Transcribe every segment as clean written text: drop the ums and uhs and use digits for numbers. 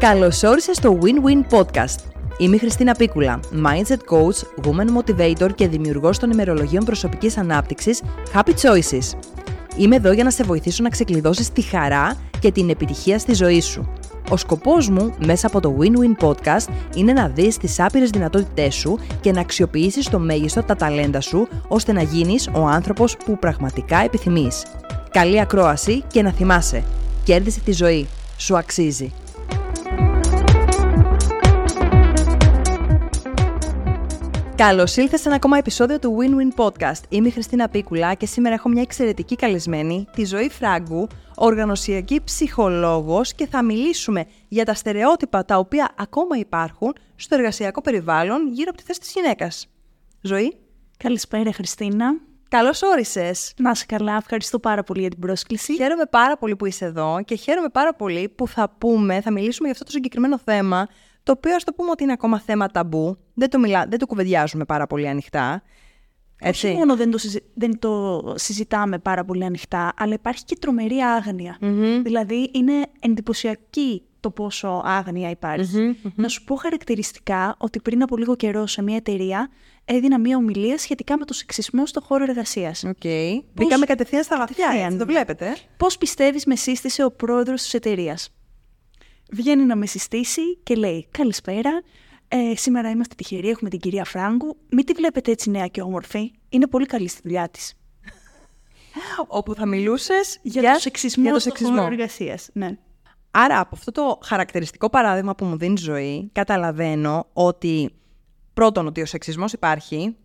Καλώς όρισες στο Win-Win Podcast. Είμαι η Χριστίνα Πίκουλα, Mindset Coach, Woman Motivator και δημιουργός των ημερολογίων προσωπικής ανάπτυξης Happy Choices. Είμαι εδώ για να σε βοηθήσω να ξεκλειδώσεις τη χαρά και την επιτυχία στη ζωή σου. Ο σκοπός μου μέσα από το Win-Win Podcast είναι να δεις τις άπειρες δυνατότητές σου και να αξιοποιήσεις στο μέγιστο τα ταλέντα σου, ώστε να γίνεις ο άνθρωπος που πραγματικά επιθυμείς. Καλή ακρόαση και να θυμάσαι, κέρδισε τη ζωή, σου αξίζει. Καλώς ήλθες σε ένα ακόμα επεισόδιο του Win-Win Podcast. Είμαι η Χριστίνα Πίκουλα και σήμερα έχω μια εξαιρετική καλεσμένη, τη Ζωή Φράγκου, οργανωσιακή ψυχολόγος, και θα μιλήσουμε για τα στερεότυπα τα οποία ακόμα υπάρχουν στο εργασιακό περιβάλλον γύρω από τη θέση της γυναίκας. Ζωή. Καλησπέρα Χριστίνα. Καλώς όρισες. Να είσαι καλά, ευχαριστώ πάρα πολύ για την πρόσκληση. Χαίρομαι πάρα πολύ που είσαι εδώ και χαίρομαι πάρα πολύ που θα μιλήσουμε για αυτό το συγκεκριμένο θέμα, το οποίο ας το πούμε ότι είναι ακόμα θέμα ταμπού, δεν το κουβεντιάζουμε πάρα πολύ ανοιχτά. Έτσι. Όχι μόνο δεν το συζητάμε πάρα πολύ ανοιχτά, αλλά υπάρχει και τρομερή άγνοια. Mm-hmm. Δηλαδή είναι εντυπωσιακή το πόσο άγνοια υπάρχει. Mm-hmm, mm-hmm. Να σου πω χαρακτηριστικά ότι πριν από λίγο καιρό σε μια εταιρεία έδινα μια ομιλία σχετικά με το σεξισμό στον χώρο εργασίας. Okay. Μπήκαμε κατευθείαν στα βαθιά, έτσι το βλέπετε. Πώς πιστεύεις με σύστησε ο πρόεδρος της εταιρείας? Βγαίνει να με συστήσει και λέει «Καλησπέρα, σήμερα είμαστε τυχεροί, έχουμε την κυρία Φράγκου. Μην τη βλέπετε έτσι νέα και όμορφη, είναι πολύ καλή στη δουλειά της». Όπου θα μιλούσες για το σεξισμό στον χώρο εργασίας. Ναι. Άρα από αυτό το χαρακτηριστικό παράδειγμα που μου δίνει Ζωή, καταλαβαίνω ότι πρώτον ότι ο σεξισμός υπάρχει,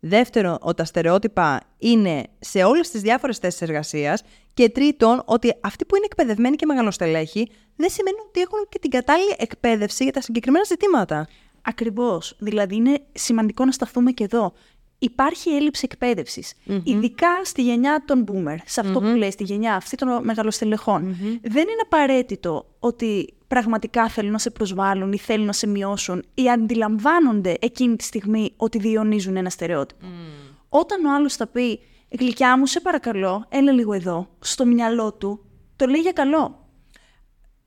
δεύτερον ότι τα στερεότυπα είναι σε όλες τις διάφορες θέσεις εργασίας, και τρίτον ότι αυτοί που είναι εκπαιδευμένοι και μεγαλοστελέχοι δεν σημαίνει ότι έχουν και την κατάλληλη εκπαίδευση για τα συγκεκριμένα ζητήματα. Ακριβώς. Δηλαδή είναι σημαντικό να σταθούμε και εδώ. Υπάρχει έλλειψη εκπαίδευσης, mm-hmm. ειδικά στη γενιά των boomer, σε αυτό mm-hmm. που λέει, στη γενιά αυτή των μεγαλοστελεχών. Mm-hmm. Δεν είναι απαραίτητο ότι πραγματικά θέλουν να σε προσβάλλουν ή θέλουν να σε μειώσουν ή αντιλαμβάνονται εκείνη τη στιγμή ότι διονύζουν ένα στερεότυπο. Mm. Όταν ο άλλος θα πει «Γλυκιά μου, σε παρακαλώ, έλα λίγο εδώ», στο μυαλό του το λέει για καλό.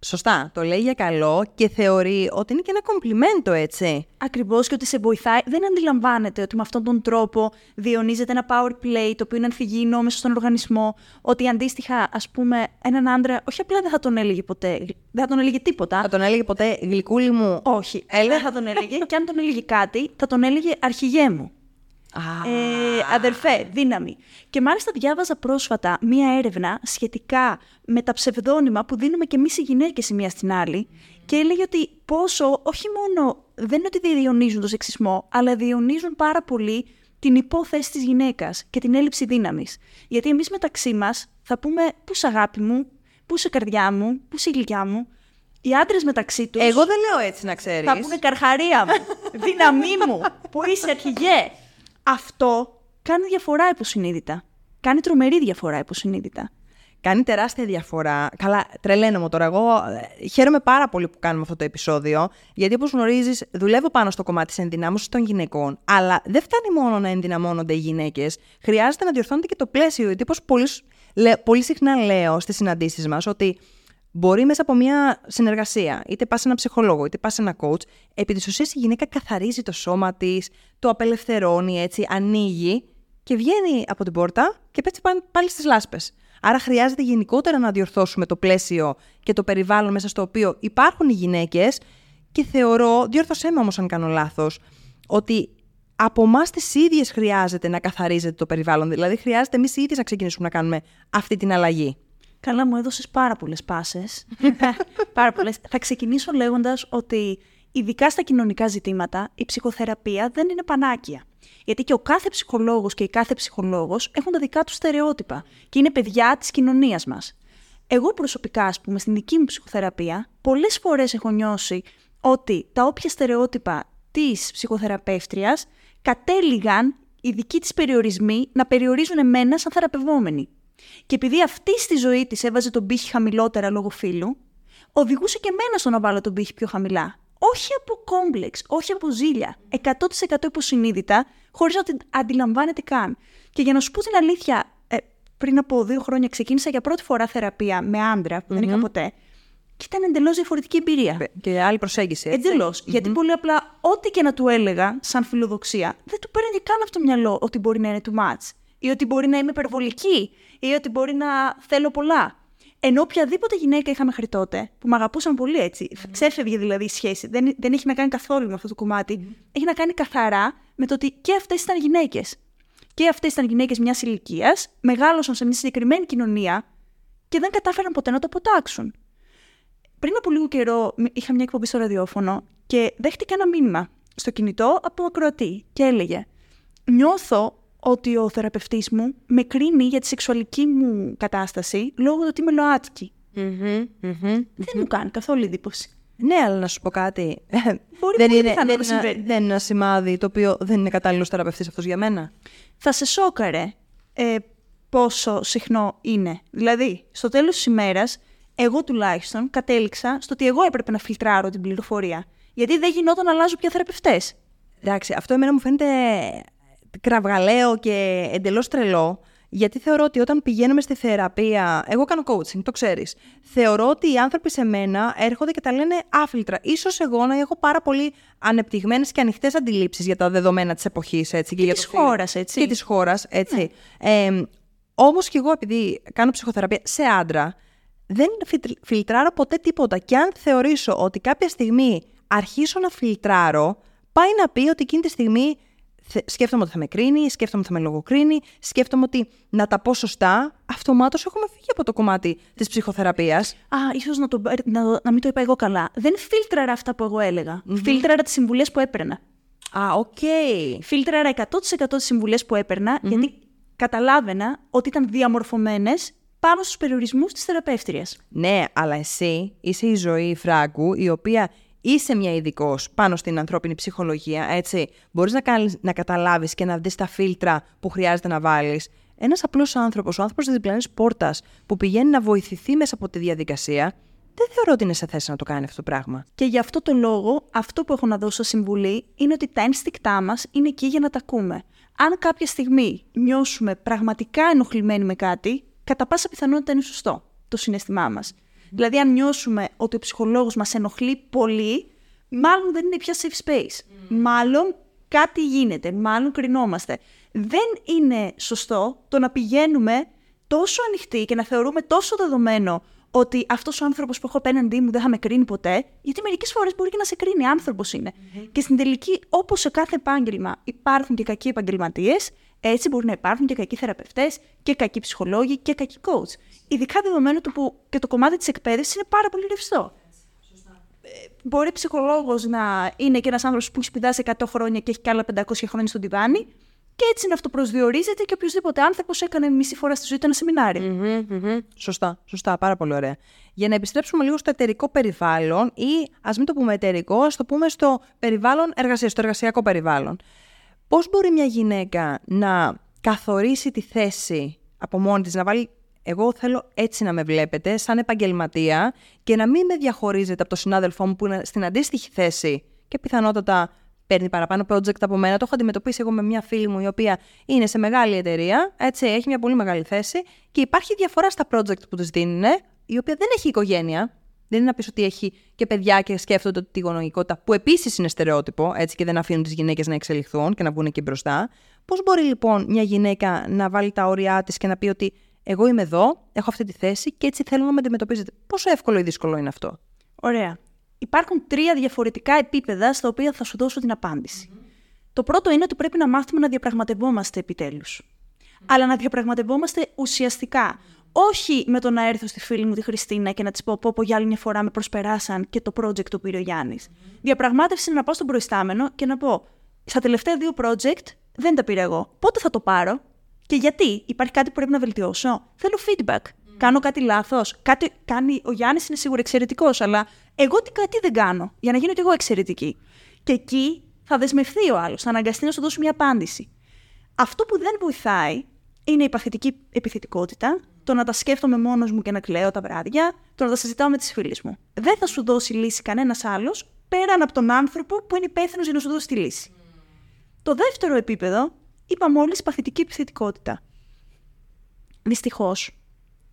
Σωστά, το λέει για καλό και θεωρεί ότι είναι και ένα κομπλιμέντο, έτσι. Ακριβώς, και ότι σε βοηθάει. Δεν αντιλαμβάνεται ότι με αυτόν τον τρόπο διονύζεται ένα power play, το οποίο είναι ανθυγιεινό μέσα στον οργανισμό. Ότι αντίστοιχα, ας πούμε, έναν άντρα, όχι απλά δεν θα τον έλεγε ποτέ. Δεν θα τον έλεγε τίποτα. Θα τον έλεγε ποτέ «γλυκούλη μου»? Όχι. Δεν θα τον έλεγε. Και αν τον έλεγε κάτι, θα τον έλεγε «αρχηγέ μου». Αδερφέ, δύναμη. Και μάλιστα διάβαζα πρόσφατα μία έρευνα σχετικά με τα ψευδόνυμα που δίνουμε και εμείς οι γυναίκες η μία στην άλλη, και έλεγε ότι πόσο, όχι μόνο δεν είναι ότι διαιωνίζουν το σεξισμό, αλλά διαιωνίζουν πάρα πολύ την υπόθεση της γυναίκας και την έλλειψη δύναμης. Γιατί εμείς μεταξύ μας θα πούμε «πού είσαι αγάπη μου», «πού είσαι καρδιά μου», «πού είσαι γλυκιά μου». Οι άντρες μεταξύ τους. Εγώ δεν λέω έτσι, να ξέρεις. Θα πούνε «καρχαρία μου», «δύναμή μου», «πού είσαι αρχηγέ». Αυτό κάνει διαφορά υποσυνείδητα. Κάνει τρομερή διαφορά υποσυνείδητα. Κάνει τεράστια διαφορά. Καλά, τρελαίνομαι τώρα. Εγώ χαίρομαι πάρα πολύ που κάνουμε αυτό το επεισόδιο, γιατί όπως γνωρίζεις, δουλεύω πάνω στο κομμάτι της ενδυνάμωσης των γυναικών. Αλλά δεν φτάνει μόνο να ενδυναμώνονται οι γυναίκες, χρειάζεται να διορθώνεται και το πλαίσιο. Γιατί όπως πολύ συχνά λέω στις συναντήσεις μας, ότι μπορεί μέσα από μια συνεργασία, είτε πας σε έναν ψυχολόγο, είτε πας σε έναν coach, επί της ουσίας η γυναίκα καθαρίζει το σώμα της, το απελευθερώνει, έτσι, ανοίγει και βγαίνει από την πόρτα και πέφτει πάλι στις λάσπες. Άρα χρειάζεται γενικότερα να διορθώσουμε το πλαίσιο και το περιβάλλον μέσα στο οποίο υπάρχουν οι γυναίκες, και θεωρώ, διόρθωσέ με όμως αν κάνω λάθος, ότι από εμάς τις ίδιες χρειάζεται να καθαρίζεται το περιβάλλον. Δηλαδή χρειάζεται εμείς οι ίδιες να ξεκινήσουμε να κάνουμε αυτή την αλλαγή. Καλά, μου έδωσες πάρα πολλές πάσες. Πάρα πολλές. Θα ξεκινήσω λέγοντας ότι ειδικά στα κοινωνικά ζητήματα η ψυχοθεραπεία δεν είναι πανάκια. Γιατί και ο κάθε ψυχολόγος και η κάθε ψυχολόγος έχουν τα δικά τους στερεότυπα και είναι παιδιά της κοινωνίας μας. Εγώ προσωπικά, ας πούμε, στην δική μου ψυχοθεραπεία, πολλές φορές έχω νιώσει ότι τα όποια στερεότυπα της ψυχοθεραπεύτριας κατέληγαν οι δικοί της περιορισμοί να περιορίζουν εμένα σαν θεραπευόμενη. Και επειδή αυτή στη ζωή της έβαζε τον πύχη χαμηλότερα λόγω φύλου, οδηγούσε και εμένα στο να βάλω τον πύχη πιο χαμηλά. Όχι από κόμπλεξ, όχι από ζήλια. 100% υποσυνείδητα, χωρίς να την αντιλαμβάνεται καν. Και για να σου πω την αλήθεια, πριν από 2 χρόνια ξεκίνησα για πρώτη φορά θεραπεία με άντρα, που δεν είχα ποτέ. Και ήταν εντελώς διαφορετική εμπειρία. Και άλλη προσέγγιση. Εντελώς. Γιατί πολύ απλά, ό,τι και να του έλεγα, σαν φιλοδοξία, δεν του παίρνει καν από το μυαλό ότι μπορεί να είναι too much, ή ότι μπορεί να είμαι υπερβολική, ή ότι μπορεί να θέλω πολλά. Ενώ οποιαδήποτε γυναίκα είχαμε μέχρι τότε, που με αγαπούσαν πολύ έτσι, ξέφευγε δηλαδή η σχέση, δεν έχει να κάνει καθόλου με αυτό το κομμάτι, έχει να κάνει καθαρά με το ότι και αυτές ήταν γυναίκες. Και αυτές ήταν γυναίκες μιας ηλικίας, μεγάλωσαν σε μια συγκεκριμένη κοινωνία και δεν κατάφεραν ποτέ να το αποτάξουν. Πριν από λίγο καιρό, είχα μια εκπομπή στο ραδιόφωνο και δέχτηκα ένα μήνυμα στο κινητό από ακροατή και έλεγε: νιώθω ότι ο θεραπευτής μου με κρίνει για τη σεξουαλική μου κατάσταση λόγω του ότι είμαι ΛΟΑΤΚΙ. Δεν μου κάνει καθόλου εντύπωση. Ναι, αλλά να σου πω κάτι. Δεν είναι ένα σημάδι το οποίο δεν είναι κατάλληλος θεραπευτής αυτός για μένα. Θα σε σόκαρε πόσο συχνό είναι. Δηλαδή, στο τέλος της ημέρας, εγώ τουλάχιστον κατέληξα στο ότι εγώ έπρεπε να φιλτράρω την πληροφορία. Γιατί δεν γινόταν να αλλάζω πια θεραπευτές. Εντάξει, αυτό εμένα μου φαίνεται κραυγαλαίο και εντελώς τρελό, γιατί θεωρώ ότι όταν πηγαίνουμε στη θεραπεία. Εγώ κάνω coaching, το ξέρεις. Θεωρώ ότι οι άνθρωποι σε μένα έρχονται και τα λένε άφιλτρα. Ίσως εγώ να έχω πάρα πολύ ανεπτυγμένες και ανοιχτές αντιλήψεις για τα δεδομένα της εποχής και της χώρας. Και της χώρας, έτσι. Ναι. Όμως και εγώ, επειδή κάνω ψυχοθεραπεία σε άντρα, δεν φιλτράρω ποτέ τίποτα. Και αν θεωρήσω ότι κάποια στιγμή αρχίσω να φιλτράρω, πάει να πει ότι εκείνη τη στιγμή σκέφτομαι ότι θα με κρίνει, σκέφτομαι ότι θα με λογοκρίνει, σκέφτομαι ότι να τα πω σωστά, αυτομάτως έχουμε φύγει από το κομμάτι της ψυχοθεραπείας. Α, ίσως να μην το είπα εγώ καλά. Δεν φίλτραρα αυτά που εγώ έλεγα. Φίλτραρα τις συμβουλές που έπαιρνα. Α, οκ. Φίλτραρα 100% τις συμβουλές που έπαιρνα, γιατί καταλάβαινα ότι ήταν διαμορφωμένες πάνω στους περιορισμούς της θεραπεύτριας. Ναι, αλλά εσύ είσαι η Ζωή Φράγκου, η οποία. Είσαι μια ειδικός πάνω στην ανθρώπινη ψυχολογία, έτσι. Μπορείς να καταλάβεις και να δεις τα φίλτρα που χρειάζεται να βάλεις. Ένας απλός άνθρωπος, ο άνθρωπος της διπλανής πόρτας που πηγαίνει να βοηθηθεί μέσα από τη διαδικασία, δεν θεωρώ ότι είναι σε θέση να το κάνει αυτό το πράγμα. Και γι' αυτό το λόγο, αυτό που έχω να δώσω συμβουλή είναι ότι τα ένστικτά μας είναι εκεί για να τα ακούμε. Αν κάποια στιγμή νιώσουμε πραγματικά ενοχλημένοι με κάτι, κατά πάσα πιθανότητα είναι σωστό το συναισθημά μας. Δηλαδή, αν νιώσουμε ότι ο ψυχολόγος μας ενοχλεί πολύ, μάλλον δεν είναι πια safe space. Μάλλον κάτι γίνεται, μάλλον κρινόμαστε. Δεν είναι σωστό το να πηγαίνουμε τόσο ανοιχτοί και να θεωρούμε τόσο δεδομένο ότι αυτός ο άνθρωπος που έχω απέναντί μου δεν θα με κρίνει ποτέ, γιατί μερικές φορές μπορεί και να σε κρίνει, άνθρωπος είναι. Και στην τελική, όπως σε κάθε επάγγελμα υπάρχουν και κακοί επαγγελματίες, έτσι μπορεί να υπάρχουν και κακοί θεραπευτές και κακοί ψυχολόγοι και κακοί coach. Ειδικά δεδομένου του που και το κομμάτι της εκπαίδευσης είναι πάρα πολύ ρευστό. Μπορεί ψυχολόγος να είναι και ένας άνθρωπος που έχει σπουδάσει 100 χρόνια και έχει και άλλα 500 χρόνια στον τιβάνι, και έτσι να αυτοπροσδιορίζεται και οποιοδήποτε άνθρωπος έκανε μισή φορά στη ζωή του ένα σεμινάριο. Σωστά, πάρα πολύ ωραία. Για να επιστρέψουμε λίγο στο εταιρικό περιβάλλον, ή ας μην το πούμε εταιρικό, ας το πούμε στο περιβάλλον εργασίας, στο εργασιακό περιβάλλον. Πώς μπορεί μια γυναίκα να καθορίσει τη θέση από μόνη της, να βάλει εγώ θέλω έτσι να με βλέπετε σαν επαγγελματία και να μην με διαχωρίζετε από τον συνάδελφό μου που είναι στην αντίστοιχη θέση και πιθανότατα παίρνει παραπάνω project από μένα. Το έχω αντιμετωπίσει εγώ με μια φίλη μου η οποία είναι σε μεγάλη εταιρεία, έτσι, έχει μια πολύ μεγάλη θέση και υπάρχει διαφορά στα project που τους δίνουν, η οποία δεν έχει οικογένεια. Δεν είναι να πεις ότι έχει και παιδιά και σκέφτονται τη γονεϊκότητα, που επίσης είναι στερεότυπο, έτσι, και δεν αφήνουν τις γυναίκες να εξελιχθούν και να βγουν εκεί μπροστά. Πώς μπορεί λοιπόν μια γυναίκα να βάλει τα όρια της και να πει ότι εγώ είμαι εδώ, έχω αυτή τη θέση και έτσι θέλω να με αντιμετωπίζετε? Πόσο εύκολο ή δύσκολο είναι αυτό? Ωραία. Υπάρχουν 3 διαφορετικά επίπεδα στα οποία θα σου δώσω την απάντηση. Το πρώτο είναι ότι πρέπει να μάθουμε να διαπραγματευόμαστε επιτέλους. Αλλά να διαπραγματευόμαστε ουσιαστικά. Όχι με το να έρθω στη φίλη μου τη Χριστίνα και να της πω πω για άλλη μια φορά με προσπεράσαν και το project το πήρε ο Γιάννης. Διαπραγμάτευση είναι να πάω στον προϊστάμενο και να πω: στα τελευταία 2 project δεν τα πήρα εγώ. Πότε θα το πάρω και γιατί? Υπάρχει κάτι που πρέπει να βελτιώσω? Θέλω feedback. Κάνω κάτι λάθος? Κάτι κάνει ο Γιάννης, είναι σίγουρα εξαιρετικός, αλλά εγώ τι κάτι δεν κάνω για να γίνω και εγώ εξαιρετική? Και εκεί θα δεσμευθεί ο άλλος, θα αναγκαστεί να σου δώσει μια απάντηση. Αυτό που δεν βοηθάει είναι η παθητική επιθετικότητα. Το να τα σκέφτομαι μόνος μου και να κλαίω τα βράδια, το να τα συζητάω με τις φίλες μου. Δεν θα σου δώσει λύση κανένας άλλος πέραν από τον άνθρωπο που είναι υπεύθυνος για να σου δώσει τη λύση. Το δεύτερο επίπεδο, είπα μόλις, παθητική επιθετικότητα. Δυστυχώς,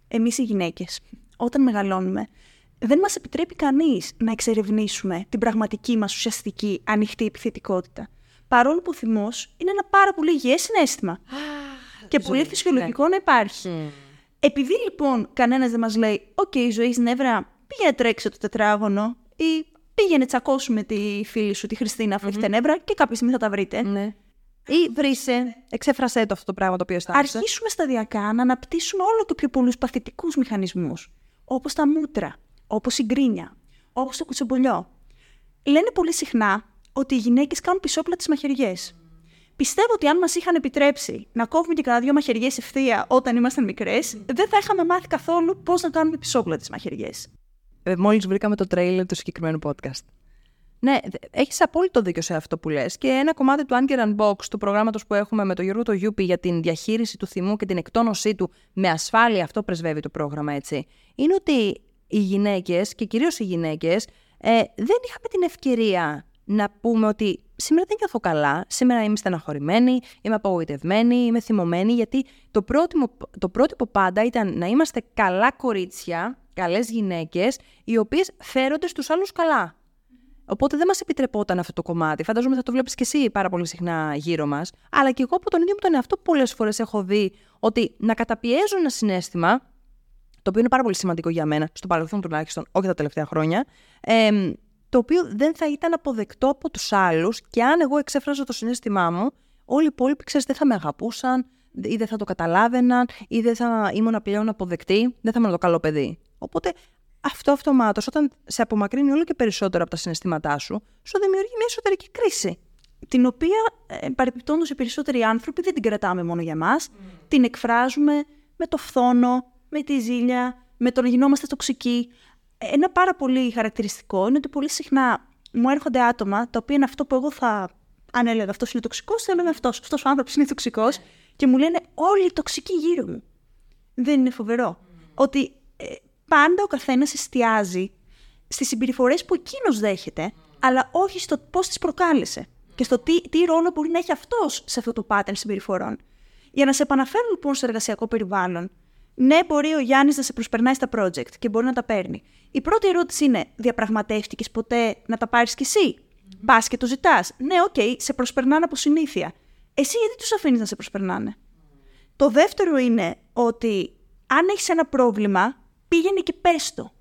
εμείς οι γυναίκες, όταν μεγαλώνουμε, δεν μας επιτρέπει κανείς να εξερευνήσουμε την πραγματική μας ουσιαστική ανοιχτή επιθετικότητα. Παρόλο που ο θυμός είναι ένα πάρα πολύ υγιές συναίσθημα και πολύ φυσιολογικό να υπάρχει. Επειδή λοιπόν κανένας δεν μας λέει «ΟΚ, η ζωή νεύρα, πήγαινε τρέξε το τετράγωνο» ή «πήγαινε τσακώσου με τη φίλη σου, τη Χριστίνα, αφού έχετε νεύρα και κάποια στιγμή θα τα βρείτε». Ναι. Ή βρήσε, εξέφρασέ το αυτό το πράγμα το οποίο αισθάνεσαι. Αρχίσουμε σταδιακά να αναπτύσσουμε όλο και πιο πολλούς παθητικούς μηχανισμούς. Όπως τα μούτρα, όπως η γκρίνια, όπως το κουτσομπολιό. Λένε πολύ συχνά ότι οι γυναίκες κάνουν πισόπλα τις μαχαιριές. Πιστεύω ότι αν μας είχαν επιτρέψει να κόβουμε και κανένα δύο μαχαιριές ευθεία όταν ήμασταν μικρές, δεν θα είχαμε μάθει καθόλου πώς να κάνουμε πισόπλα τις μαχαιριές. Μόλις βρήκαμε το τρέιλερ του συγκεκριμένου podcast. Ναι, έχεις απόλυτο δίκιο σε αυτό που λες και ένα κομμάτι του Anger Unbox, του προγράμματος που έχουμε με τον Γιώργο Γιούπη για την διαχείριση του θυμού και την εκτόνωσή του με ασφάλεια, αυτό πρεσβεύει το πρόγραμμα, έτσι, είναι ότι οι γυναίκες και κυρίως οι γυναίκες δεν είχαμε την ευκαιρία να πούμε ότι σήμερα δεν νιώθω καλά, σήμερα είμαι στεναχωρημένη, είμαι απογοητευμένη, είμαι θυμωμένη, γιατί το πρότυπο πάντα ήταν να είμαστε καλά κορίτσια, καλές γυναίκες, οι οποίες φέρονται στους άλλους καλά. Οπότε δεν μας επιτρεπόταν αυτό το κομμάτι. Φαντάζομαι θα το βλέπεις και εσύ πάρα πολύ συχνά γύρω μας. Αλλά και εγώ από τον ίδιο μου τον εαυτό πολλές φορές έχω δει ότι να καταπιέζω ένα συναίσθημα, το οποίο είναι πάρα πολύ σημαντικό για μένα, στο παρελθόν τουλάχιστον, όχι τα τελευταία χρόνια, το οποίο δεν θα ήταν αποδεκτό από τους άλλους και αν εγώ εξέφραζα το συναίσθημά μου, όλοι οι υπόλοιποι, ξέρεις, δεν θα με αγαπούσαν ή δεν θα το καταλάβαιναν ή δεν θα ήμουν πλέον αποδεκτή, δεν θα ήμουν το καλό παιδί. Οπότε. Αυτό αυτομάτως, όταν σε απομακρύνει όλο και περισσότερο από τα συναισθήματά σου, σου δημιουργεί μια εσωτερική κρίση. Την οποία, παρεπιπτόντως, οι περισσότεροι άνθρωποι δεν την κρατάμε μόνο για μας. Την εκφράζουμε με το φθόνο, με τη ζήλια, με το να γινόμαστε τοξικοί. Ένα πάρα πολύ χαρακτηριστικό είναι ότι πολύ συχνά μου έρχονται άτομα τα οποία είναι αυτό που εγώ θα. Αν έλεγα αυτός είναι τοξικός, θα έλεγα αυτός. Αυτός ο άνθρωπος είναι τοξικός και μου λένε όλοι οι τοξικοί γύρω μου. Δεν είναι φοβερό? Ότι. Πάντα ο καθένας εστιάζει στις συμπεριφορές που εκείνος δέχεται, αλλά όχι στο πώς τις προκάλεσε και στο τι ρόλο μπορεί να έχει αυτός σε αυτό το pattern συμπεριφορών. Για να σε επαναφέρουν λοιπόν στο εργασιακό περιβάλλον, ναι, μπορεί ο Γιάννης να σε προσπερνάει στα project και μπορεί να τα παίρνει. Η πρώτη ερώτηση είναι: διαπραγματεύτηκες ποτέ να τα πάρεις κι εσύ? Πας και το ζητάς. Ναι, οκ, σε προσπερνάνε από συνήθεια. Εσύ γιατί τους αφήνεις να σε προσπερνάνε? Το δεύτερο είναι ότι αν έχεις ένα πρόβλημα, πήγαινε και πες το.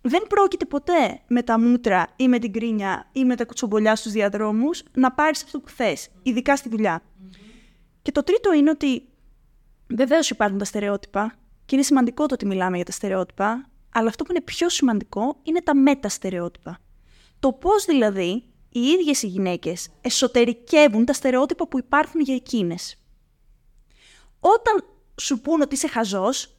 Δεν πρόκειται ποτέ με τα μούτρα ή με την κρίνια ή με τα κουτσομπολιά στους διαδρόμους να πάρεις αυτό που θες, ειδικά στη δουλειά. Και το τρίτο είναι ότι βεβαίως υπάρχουν τα στερεότυπα και είναι σημαντικό το ότι μιλάμε για τα στερεότυπα, αλλά αυτό που είναι πιο σημαντικό είναι τα μεταστερεότυπα. Το πώς δηλαδή οι ίδιες οι γυναίκες εσωτερικεύουν τα στερεότυπα που υπάρχουν για εκείνες. Όταν σου πούν ότι είσαι χαζός,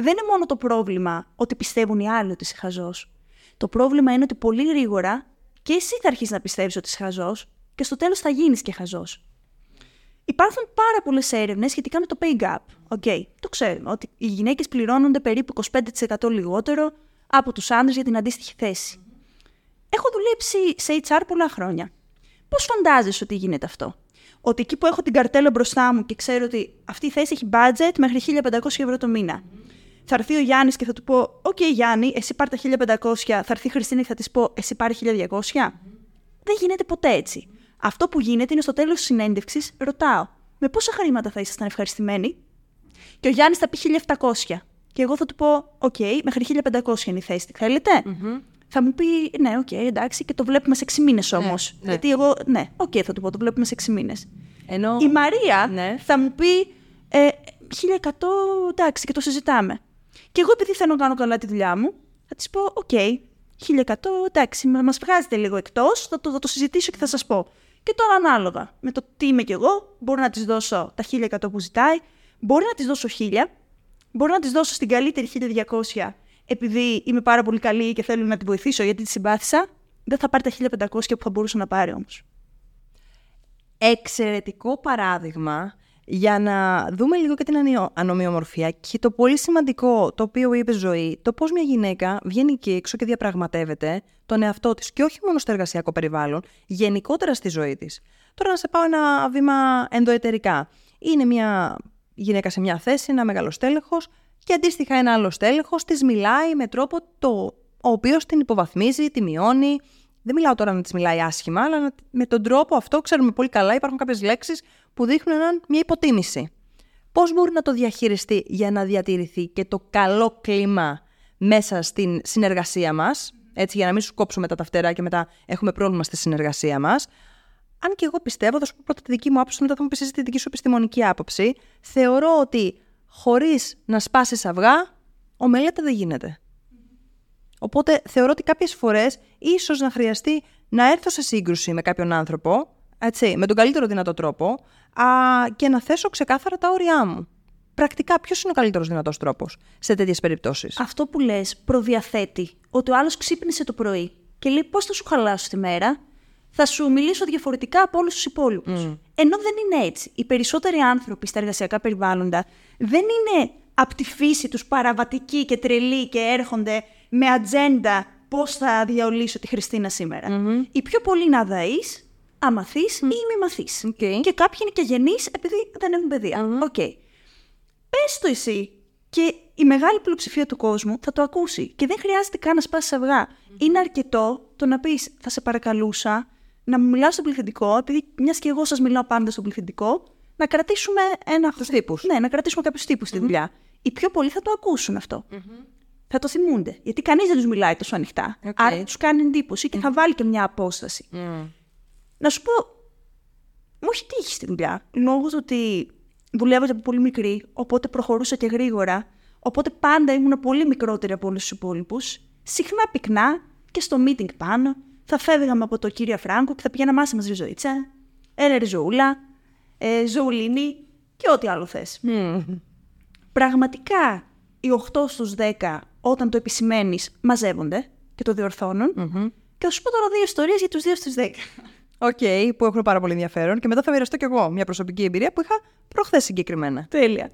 δεν είναι μόνο το πρόβλημα ότι πιστεύουν οι άλλοι ότι είσαι χαζός. Το πρόβλημα είναι ότι πολύ γρήγορα και εσύ θα αρχίσεις να πιστεύεις ότι είσαι χαζός και στο τέλος θα γίνεις και χαζός. Υπάρχουν πάρα πολλές έρευνες σχετικά με το pay gap. Το ξέρουμε ότι οι γυναίκες πληρώνονται περίπου 25% λιγότερο από τους άντρες για την αντίστοιχη θέση. Έχω δουλέψει σε HR πολλά χρόνια. Πώς φαντάζεσαι ότι γίνεται αυτό? Ότι εκεί που έχω την καρτέλα μπροστά μου και ξέρω ότι αυτή η θέση έχει budget μέχρι 1.500 ευρώ το μήνα. Θα έρθει ο Γιάννης και θα του πω: «Οκ, Γιάννη, εσύ πάρ' τα 1.500, θα έρθει η Χριστίνα και θα της πω: «Εσύ πάρ' 1.200. Δεν γίνεται ποτέ έτσι. Αυτό που γίνεται είναι στο τέλος της συνέντευξης ρωτάω: «Με πόσα χρήματα θα ήσασταν ευχαριστημένοι?» Και ο Γιάννης θα πει 1.700. Και εγώ θα του πω: «Οκ, μέχρι 1.500 είναι η θέση. Θέλετε?» Θα μου πει: «Ναι, οκ, εντάξει, και το βλέπουμε σε 6 μήνες όμως». Γιατί εγώ, θα του πω: «Το βλέπουμε σε 6 μήνες». Ενώ η Μαρία θα μου πει: 1.100, εντάξει, και το συζητάμε». Και εγώ επειδή θέλω να κάνω καλά τη δουλειά μου, θα της πω: «1.100, εντάξει, μας βγάζετε λίγο εκτός, θα το συζητήσω και θα σας πω». Και τώρα ανάλογα με το τι είμαι κι εγώ, μπορώ να της δώσω τα 1.100 που ζητάει, μπορώ να της δώσω 1.000, μπορώ να της δώσω στην καλύτερη 1.200 επειδή είμαι πάρα πολύ καλή και θέλω να τη βοηθήσω γιατί τη συμπάθησα. Δεν θα πάρει τα 1.500 που θα μπορούσα να πάρει όμως. Εξαιρετικό παράδειγμα. Για να δούμε λίγο και την ανομοιομορφία και το πολύ σημαντικό το οποίο είπε Ζωή, το πώς μια γυναίκα βγαίνει εκεί έξω και διαπραγματεύεται τον εαυτό της και όχι μόνο στο εργασιακό περιβάλλον, γενικότερα στη ζωή της. Τώρα να σε πάω ένα βήμα ενδοετερικά. Είναι μια γυναίκα σε μια θέση, ένα μεγάλο στέλεχος και αντίστοιχα ένα άλλο στέλεχος της μιλάει με τρόπο το ο οποίος την υποβαθμίζει, τη μειώνει. Δεν μιλάω τώρα να της μιλάει άσχημα, αλλά με τον τρόπο αυτό ξέρουμε πολύ καλά, υπάρχουν κάποιες λέξεις που δείχνουν μια υποτίμηση. Πώς μπορεί να το διαχειριστεί για να διατηρηθεί και το καλό κλίμα μέσα στην συνεργασία μας, έτσι για να μην σου κόψω μετά τα φτερά και μετά έχουμε πρόβλημα στη συνεργασία μας. Αν και εγώ πιστεύω, θα σου πω πρώτα τη δική μου άποψη, μετά θα μου πεις εσύ τη δική σου επιστημονική άποψη. Θεωρώ ότι χωρίς να σπάσεις αυγά, ομελέτα δεν γίνεται. Οπότε θεωρώ ότι κάποιες φορές ίσως να χρειαστεί να έρθω σε σύγκρουση με κάποιον άνθρωπο, έτσι, με τον καλύτερο δυνατό τρόπο, και να θέσω ξεκάθαρα τα όρια μου. Πρακτικά, ποιος είναι ο καλύτερος δυνατός τρόπος σε τέτοιες περιπτώσεις? Αυτό που λες προδιαθέτει ότι ο άλλος ξύπνησε το πρωί και λέει πώς θα σου χαλάσω τη μέρα, θα σου μιλήσω διαφορετικά από όλους τους υπόλοιπους. Ενώ δεν είναι έτσι. Οι περισσότεροι άνθρωποι στα εργασιακά περιβάλλοντα δεν είναι από τη φύση τους παραβατικοί και τρελοί και έρχονται με ατζέντα πώς θα διαολύσω τη Χριστίνα σήμερα. Οι πιο πολλοί είναι αδαείς, αμαθείς ή μη μαθείς. Και κάποιοι είναι και γενείς επειδή δεν έχουν παιδεία. Πες το εσύ και η μεγάλη πλειοψηφία του κόσμου θα το ακούσει και δεν χρειάζεται καν να σπάσεις αυγά. Είναι αρκετό το να πεις θα σε παρακαλούσα να μου μιλάω στον πληθυντικό, επειδή μιας και εγώ σας μιλάω πάντα στον πληθυντικό, να κρατήσουμε κάποιους τύπους στη δουλειά. Οι πιο πολλοί θα το ακούσουν αυτό. Θα το θυμούνται, γιατί κανείς δεν τους μιλάει τόσο ανοιχτά. Άρα τους κάνει εντύπωση και θα βάλει και μια απόσταση. Να σου πω, μου έχει τύχει στη δουλειά, λόγω του ότι δουλεύω από πολύ μικρή, οπότε προχωρούσα και γρήγορα, οπότε πάντα ήμουν πολύ μικρότερη από όλους τους υπόλοιπους. Συχνά πυκνά και στο meeting πάνω, θα φεύγαμε από το κύριο Φράγκου και θα πηγαίναμε άσε μας ριζοίτσα, έλε ριζούλα, ζωουλίνη και ό,τι άλλο θες. Πραγματικά, οι 8 στους 10, όταν το επισημαίνεις, μαζεύονται και το διορθώνουν. Και θα σου πω τώρα δύο ιστορίες για τους 2 στους 10. Που έχουν πάρα πολύ ενδιαφέρον και μετά θα μοιραστώ κι εγώ μια προσωπική εμπειρία που είχα προχθές συγκεκριμένα. Τέλεια.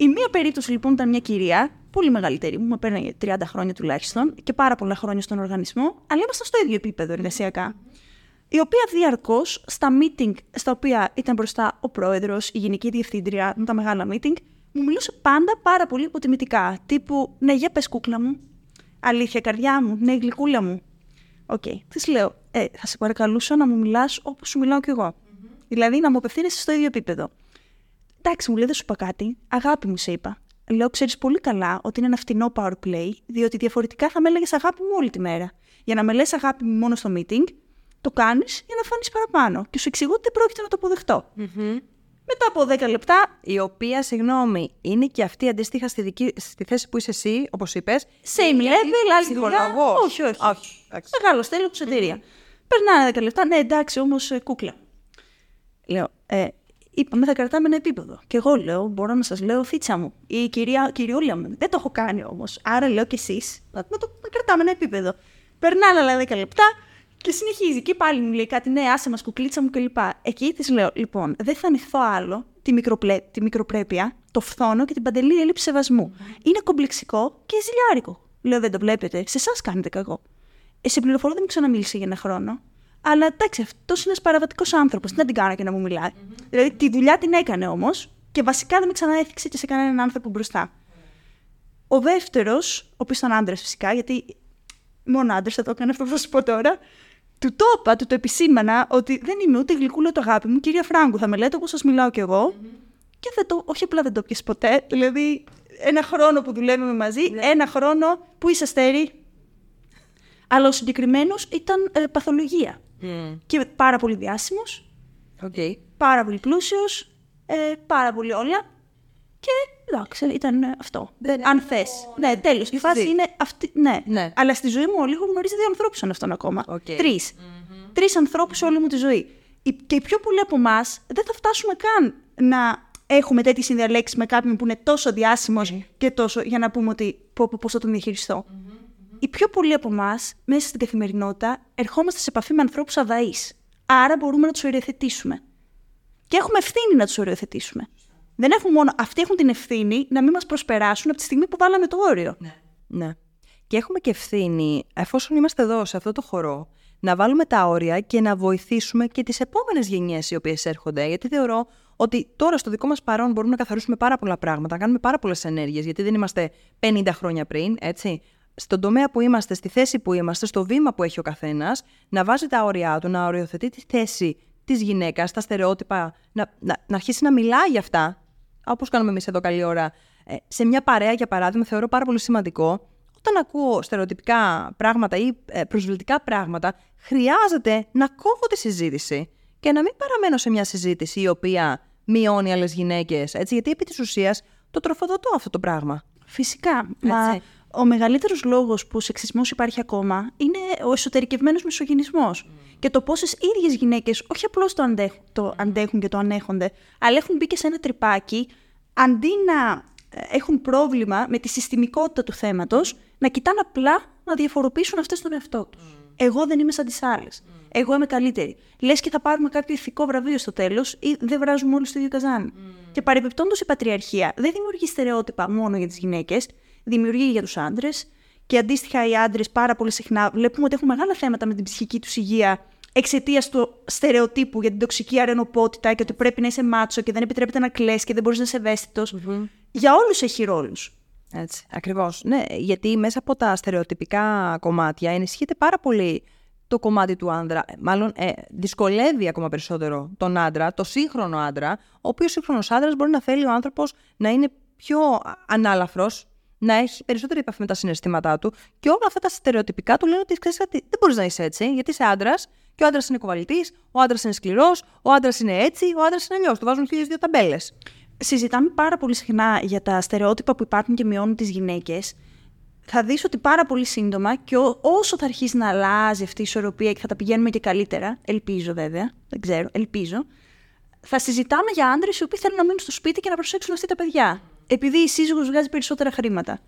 Η μία περίπτωση λοιπόν ήταν μια κυρία, πολύ μεγαλύτερη μου, με παίρνει 30 χρόνια τουλάχιστον και πάρα πολλά χρόνια στον οργανισμό, αλλά ήμασταν στο ίδιο επίπεδο εργασιακά. Η οποία διαρκώς στα meeting, στα οποία ήταν μπροστά ο πρόεδρος, η γενική διευθύντρια, τα μεγάλα meeting, μου μιλούσε πάντα πάρα πολύ υποτιμητικά. Τύπου, ναι, για πες κούκλα μου. Αλήθεια, καρδιά μου. Ναι, γλυκούλα μου. Της λέω, θα σε παρακαλούσα να μου μιλάς όπως σου μιλάω κι εγώ. Δηλαδή, να μου απευθύνεσαι στο ίδιο επίπεδο. Εντάξει, μου λέει, δεν σου είπα κάτι. Αγάπη μου, σε είπα. Λέω, ξέρεις πολύ καλά ότι είναι ένα φτηνό power play, διότι διαφορετικά θα με έλεγες αγάπη μου όλη τη μέρα. Για να με λες αγάπη μου μόνο στο meeting, το κάνεις για να φάνεις παραπάνω. Και σου εξηγώ ότι δεν πρόκειται να το αποδεχτώ. Μετά από 10 λεπτά, η οποία, συγγνώμη, είναι και αυτή αντίστοιχα στη θέση που είσαι εσύ, όπως είπες. Same level, άλλη δουλειά. Όχι. Μεγάλο τέλειο, ψωτήρια. Περνάνε 10 λεπτά, ναι, εντάξει, όμως κούκλα. Λέω, είπαμε θα κρατάμε ένα επίπεδο. Και εγώ λέω, μπορώ να σας λέω φίτσα μου ή κυριούλα μου. Δεν το έχω κάνει όμως. Άρα λέω κι εσείς να κρατάμε ένα επίπεδο. Περνάνε άλλα 10 λεπτά. Και συνεχίζει. Και πάλι μου λέει κάτι, ναι, άσε μας κουκλίτσα μου κλπ. Εκεί της λέω, λοιπόν, δεν θα ανοιχθώ άλλο τη μικροπρέπεια, το φθόνο και την παντελή έλλειψη σεβασμού. Είναι κομπλεξικό και ζηλιάρικο. Λέω, δεν το βλέπετε. Σε εσάς κάνετε κακό. Σε πληροφορώ, δεν μου ξαναμίλησε για ένα χρόνο. Αλλά εντάξει, αυτός είναι ένας παραβατικός άνθρωπος. Τι να την κάνω και να μου μιλάει. Δηλαδή, τη δουλειά την έκανε όμως και βασικά δεν με ξαναέθιξε και σε κανέναν άνθρωπο μπροστά. Ο δεύτερος, ο οποίος ήταν άντρας φυσικά, γιατί μόνο άντρας θα το έκανε αυτό που θα σου πω τώρα. Του το είπα, του το επισήμανα ότι δεν είμαι ούτε γλυκούλα το αγάπη μου, κυρία Φράγκου. Θα με λέτε όπως σας μιλάω κι εγώ. Και όχι απλά δεν το πιες ποτέ. Δηλαδή, ένα χρόνο που δουλεύουμε μαζί, ένα χρόνο που είσαι αστέρι. Αλλά ο συγκεκριμένος ήταν παθολογία. Και πάρα πολύ διάσημος. Πάρα πολύ πλούσιος. Πάρα πολύ όλα. Και εντάξει, ήταν αυτό. Αν θες. Ναι, τέλος. Η φάση είναι αυτή. Ναι. Αλλά στη ζωή μου όλοι έχω γνωρίσει 2 ανθρώπους σαν αυτόν ακόμα. 3. 3 ανθρώπους όλη μου τη ζωή. Και οι πιο πολλοί από εμάς δεν θα φτάσουμε καν να έχουμε τέτοιες συνδιαλέξεις με κάποιον που είναι τόσο διάσημος και τόσο. Για να πούμε ότι πώς θα τον διαχειριστώ. Οι πιο πολλοί από εμάς μέσα στην καθημερινότητα ερχόμαστε σε επαφή με ανθρώπους αδαείς. Άρα μπορούμε να τους οριοθετήσουμε. Και έχουμε ευθύνη να τους οριοθετήσουμε. Δεν έχουν μόνο. Αυτοί έχουν την ευθύνη να μην μας προσπεράσουν από τη στιγμή που βάλαμε το όριο. Ναι. Και έχουμε και ευθύνη, εφόσον είμαστε εδώ σε αυτό το χορό, να βάλουμε τα όρια και να βοηθήσουμε και τις επόμενες γενιές οι οποίες έρχονται. Γιατί θεωρώ ότι τώρα στο δικό μας παρόν μπορούμε να καθαρίσουμε πάρα πολλά πράγματα, να κάνουμε πάρα πολλές ενέργειες. Γιατί δεν είμαστε 50 χρόνια πριν, έτσι. στον τομέα που είμαστε, στη θέση που είμαστε, στο βήμα που έχει ο καθένας, να βάζει τα όρια του, να οριοθετεί τη θέση της γυναίκας, τα στερεότυπα, να αρχίσει να μιλάει για αυτά, όπως κάνουμε εμείς εδώ καλή ώρα. Σε μια παρέα, για παράδειγμα, θεωρώ πάρα πολύ σημαντικό, όταν ακούω στερεοτυπικά πράγματα ή προσβλητικά πράγματα, χρειάζεται να κόβω τη συζήτηση και να μην παραμένω σε μια συζήτηση η οποία μειώνει άλλες γυναίκες. Έτσι, γιατί επί της ουσίας το τροφοδοτώ αυτό το πράγμα. Φυσικά. Ο μεγαλύτερος λόγος που σεξισμός υπάρχει ακόμα είναι ο εσωτερικευμένος μισογυνισμός. Και το πόσες ίδιες γυναίκες όχι απλώς το αντέχουν και το ανέχονται, αλλά έχουν μπει και σε ένα τρυπάκι, αντί να έχουν πρόβλημα με τη συστημικότητα του θέματος, να κοιτάνε απλά να διαφοροποιήσουν αυτές τον εαυτό τους. Εγώ δεν είμαι σαν τις άλλες. Εγώ είμαι καλύτερη. Λες και θα πάρουμε κάποιο ηθικό βραβείο στο τέλος ή δεν βράζουμε όλοι στο ίδιο καζάνι. Και παρεμπιπτόντως η πατριαρχία δεν δημιουργεί στερεότυπα μόνο για τις γυναίκες. Δημιουργεί για τους άντρες και αντίστοιχα οι άντρες πάρα πολύ συχνά βλέπουμε ότι έχουν μεγάλα θέματα με την ψυχική τους υγεία εξαιτίας του στερεοτύπου για την τοξική αρενοπότητα και ότι πρέπει να είσαι μάτσο και δεν επιτρέπεται να κλαις και δεν μπορείς να είσαι ευαίσθητος. Για όλους έχει ρόλους. Έτσι, ακριβώς. Ναι, γιατί μέσα από τα στερεοτυπικά κομμάτια ενισχύεται πάρα πολύ το κομμάτι του άντρα. Μάλλον δυσκολεύει ακόμα περισσότερο τον άντρα, το σύγχρονο άντρα, ο οποίος σύγχρονος άντρας μπορεί να θέλει ο άνθρωπος να είναι πιο ανάλαφρος, να έχει περισσότερη επαφή με τα συναισθήματά του και όλα αυτά τα στερεοτυπικά του λένε ότι ξέρεις κάτι, δεν μπορείς να είσαι έτσι, γιατί είσαι άντρας και ο άντρας είναι κοβαλητής, ο άντρας είναι σκληρός, ο άντρας είναι έτσι, ο άντρας είναι αλλιώς. Του βάζουν 1.002 ταμπέλες. Συζητάμε πάρα πολύ συχνά για τα στερεότυπα που υπάρχουν και μειώνουν τις γυναίκες. Θα δεις ότι πάρα πολύ σύντομα και όσο θα αρχίσει να αλλάζει αυτή η ισορροπία και θα τα πηγαίνουμε και καλύτερα, ελπίζω βέβαια, δεν ξέρω, ελπίζω, θα συζητάμε για άντρες οι οποίοι θέλουν να μείνουν στο σπίτι και να προσέξουν αυτή τα παιδιά. Επειδή η σύζυγος βγάζει περισσότερα χρήματα.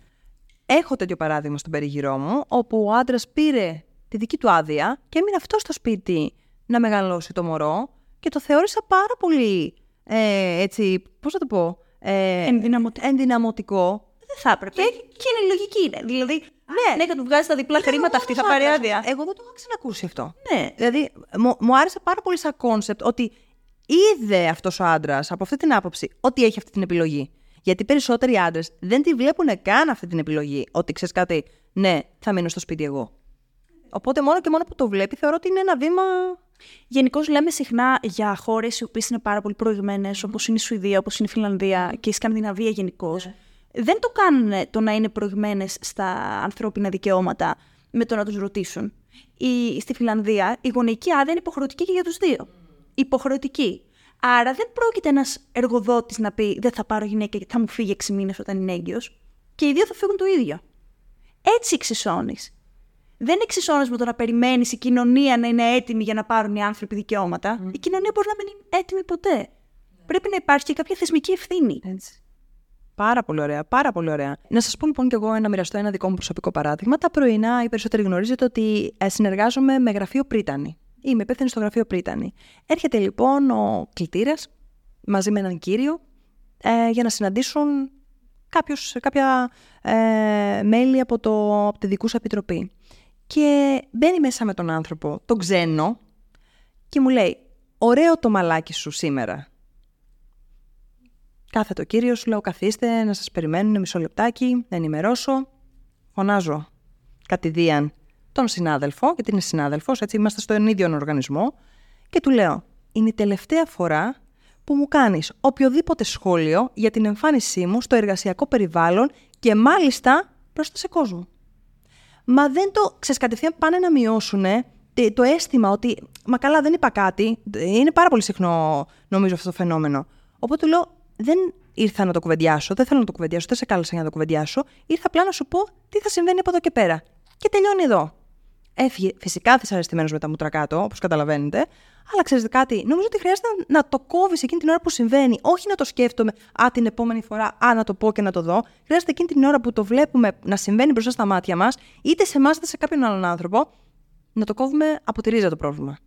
Έχω τέτοιο παράδειγμα στον περιγυρό μου, όπου ο άντρας πήρε τη δική του άδεια και έμεινε αυτό στο σπίτι να μεγαλώσει το μωρό και το θεώρησα πάρα πολύ, έτσι, πώς θα το πω, ενδυναμωτικό. Δεν θα έπρεπε. Και είναι λογική, είναι. Δηλαδή, ναι, θα του βγάζει τα διπλά χρήματα, αυτή θα πάρει άδεια. Εγώ δεν το είχα ξανακούσει αυτό. Ναι. Δηλαδή, μου άρεσε πάρα πολύ σαν κόνσεπτ ότι είδε αυτός ο άντρας από αυτή την άποψη ότι έχει αυτή την επιλογή. Γιατί περισσότεροι άντρες δεν τη βλέπουν καν αυτή την επιλογή. Ότι ξέρεις κάτι, ναι, θα μείνω στο σπίτι εγώ. Οπότε μόνο και μόνο που το βλέπει, θεωρώ ότι είναι ένα βήμα. Γενικώς λέμε συχνά για χώρες οι οποίες είναι πάρα πολύ προηγμένες, όπως είναι η Σουηδία, όπως είναι η Φινλανδία και η Σκανδιναβία γενικώς. Δεν το κάνουν το να είναι προηγμένες στα ανθρώπινα δικαιώματα με το να τους ρωτήσουν. Στη Φινλανδία η γονεϊκή άδεια είναι υποχρεωτική και για τους δύο. Υποχρεωτική. Άρα δεν πρόκειται ένας εργοδότης να πει «Δεν θα πάρω γυναίκα γιατί θα μου φύγει 6 μήνες όταν είναι έγκυος» και οι δύο θα φύγουν το ίδιο. Έτσι εξισώνεις. Δεν εξισώνεις με το να περιμένεις η κοινωνία να είναι έτοιμη για να πάρουν οι άνθρωποι δικαιώματα. Η κοινωνία μπορεί να μην είναι έτοιμη ποτέ. Πρέπει να υπάρχει και κάποια θεσμική ευθύνη. Έτσι. Πάρα πολύ ωραία, πάρα πολύ ωραία. Να σας πω λοιπόν κι εγώ να μοιραστώ ένα δικό μου προσωπικό παράδειγμα. Τα πρωινά οι περισσότεροι γνωρίζετε ότι συνεργάζομαι με γραφείο Πρίτανη. Είμαι υπεύθυνη στο γραφείο Πρίτανη. Έρχεται λοιπόν ο κλητήρας μαζί με έναν κύριο για να συναντήσουν κάποια μέλη από τη δικούσα επιτροπή. Και μπαίνει μέσα με τον άνθρωπο, τον ξένο, και μου λέει «Ωραίο το μαλάκι σου σήμερα». Κάθεται ο κύριος, λέω «Καθίστε, να σας περιμένουν μισό λεπτάκι, να ενημερώσω». Φωνάζω κατηδίαν τον συνάδελφο, γιατί είναι συνάδελφος, έτσι είμαστε στον ίδιο οργανισμό, και του λέω, είναι η τελευταία φορά που μου κάνεις οποιοδήποτε σχόλιο για την εμφάνισή μου στο εργασιακό περιβάλλον και μάλιστα προς τα σε κόσμο. Μα δεν το ξεσκατευθείαν πάνε να μειώσουν το αίσθημα ότι, μα καλά δεν είπα κάτι, είναι πάρα πολύ συχνό νομίζω αυτό το φαινόμενο. Οπότε του λέω, δεν ήρθα να το κουβεντιάσω, δεν θέλω να το κουβεντιάσω, δεν σε κάλεσα για να το κουβεντιάσω, ήρθα απλά να σου πω τι θα συμβαίνει από εδώ και πέρα. Και τελειώνει εδώ. Έφυγε φυσικά δυσαρεστημένος με τα μούτρα κάτω, όπως καταλαβαίνετε. Αλλά ξέρετε κάτι, νομίζω ότι χρειάζεται να το κόβεις εκείνη την ώρα που συμβαίνει. Όχι να το σκέφτομαι, α την επόμενη φορά, α να το πω και να το δω. Χρειάζεται εκείνη την ώρα που το βλέπουμε να συμβαίνει μπροστά στα μάτια μας, είτε σε εμάς είτε σε κάποιον άλλον άνθρωπο, να το κόβουμε από τη ρίζα το πρόβλημα.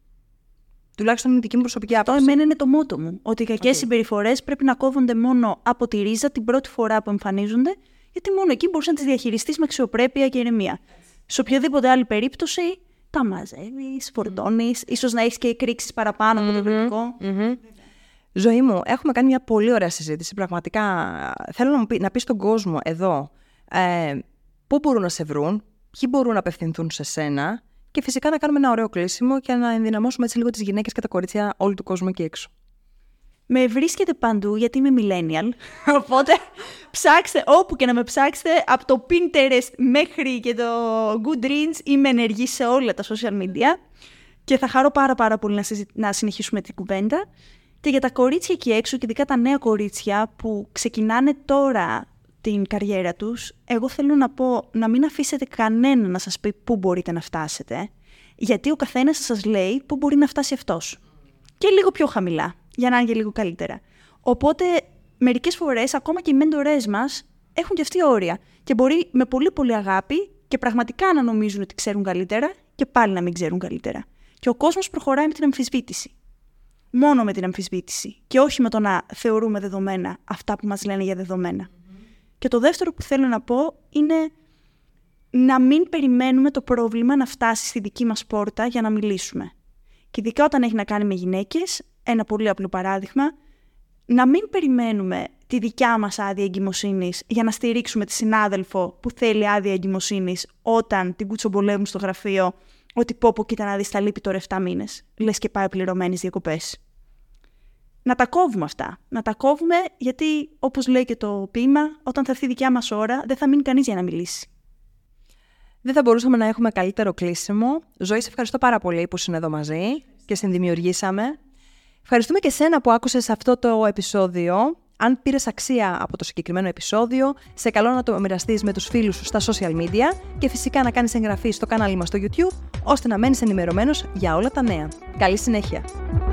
Τουλάχιστον είναι η δική μου προσωπική άποψη. Αυτό εμένα είναι το μότο μου. Ότι οι κακές συμπεριφορές πρέπει να κόβονται μόνο από τη ρίζα την πρώτη φορά που εμφανίζονται, γιατί μόνο εκεί μπορείς να τις διαχειριστείς με αξιοπρέπεια και ηρεμία. Σε οποιαδήποτε άλλη περίπτωση, τα μαζεύεις, φορτώνεις, ίσως να έχεις και εκρήξεις παραπάνω από το βρετικό. Ζωή μου, έχουμε κάνει μια πολύ ωραία συζήτηση. Πραγματικά θέλω να πεις στον κόσμο εδώ πού μπορούν να σε βρουν, ποιοι μπορούν να απευθυνθούν σε σένα και φυσικά να κάνουμε ένα ωραίο κλείσιμο και να ενδυναμώσουμε έτσι λίγο τις γυναίκες και τα κορίτσια όλου του κόσμου εκεί έξω. Με βρίσκεται παντού γιατί είμαι millennial, οπότε ψάξτε όπου και να με ψάξετε, από το Pinterest μέχρι και το Goodreads είμαι ενεργή σε όλα τα social media και θα χαρώ πάρα πολύ να συνεχίσουμε την κουβέντα. Και για τα κορίτσια εκεί έξω και ειδικά τα νέα κορίτσια που ξεκινάνε τώρα την καριέρα τους, εγώ θέλω να πω να μην αφήσετε κανένα να σας πει πού μπορείτε να φτάσετε, γιατί ο καθένας σας λέει πού μπορεί να φτάσει αυτός και λίγο πιο χαμηλά, για να είναι και λίγο καλύτερα. Οπότε, μερικές φορές, ακόμα και οι μέντορές μας έχουν και αυτοί όρια. Και μπορεί με πολύ αγάπη και πραγματικά να νομίζουν ότι ξέρουν καλύτερα και πάλι να μην ξέρουν καλύτερα. Και ο κόσμος προχωράει με την αμφισβήτηση. Μόνο με την αμφισβήτηση. Και όχι με το να θεωρούμε δεδομένα αυτά που μας λένε για δεδομένα. Και το δεύτερο που θέλω να πω είναι να μην περιμένουμε το πρόβλημα να φτάσει στη δική μας πόρτα για να μιλήσουμε. Και ειδικά όταν έχει να κάνει με γυναίκες. Ένα πολύ απλό παράδειγμα, να μην περιμένουμε τη δικιά μας άδεια εγκυμοσύνης για να στηρίξουμε τη συνάδελφο που θέλει άδεια εγκυμοσύνης όταν την κουτσομπολεύουν στο γραφείο ότι πω κοίτα να δεις τα λείπει τώρα 7 μήνες, λες και πάει πληρωμένες διακοπές. Να τα κόβουμε αυτά, να τα κόβουμε γιατί όπως λέει και το ποίημα, όταν θα έρθει η δικιά μας ώρα δεν θα μείνει κανείς για να μιλήσει. Δεν θα μπορούσαμε να έχουμε καλύτερο κλείσιμο. Ζωή, σε ευχαριστώ πάρα πολύ που είσαι εδώ μαζί και συνδημιουργήσαμε. Ευχαριστούμε και σένα που άκουσες αυτό το επεισόδιο. Αν πήρες αξία από το συγκεκριμένο επεισόδιο, σε καλώ να το μοιραστείς με τους φίλους σου στα social media και φυσικά να κάνεις εγγραφή στο κανάλι μας στο YouTube, ώστε να μένεις ενημερωμένος για όλα τα νέα. Καλή συνέχεια!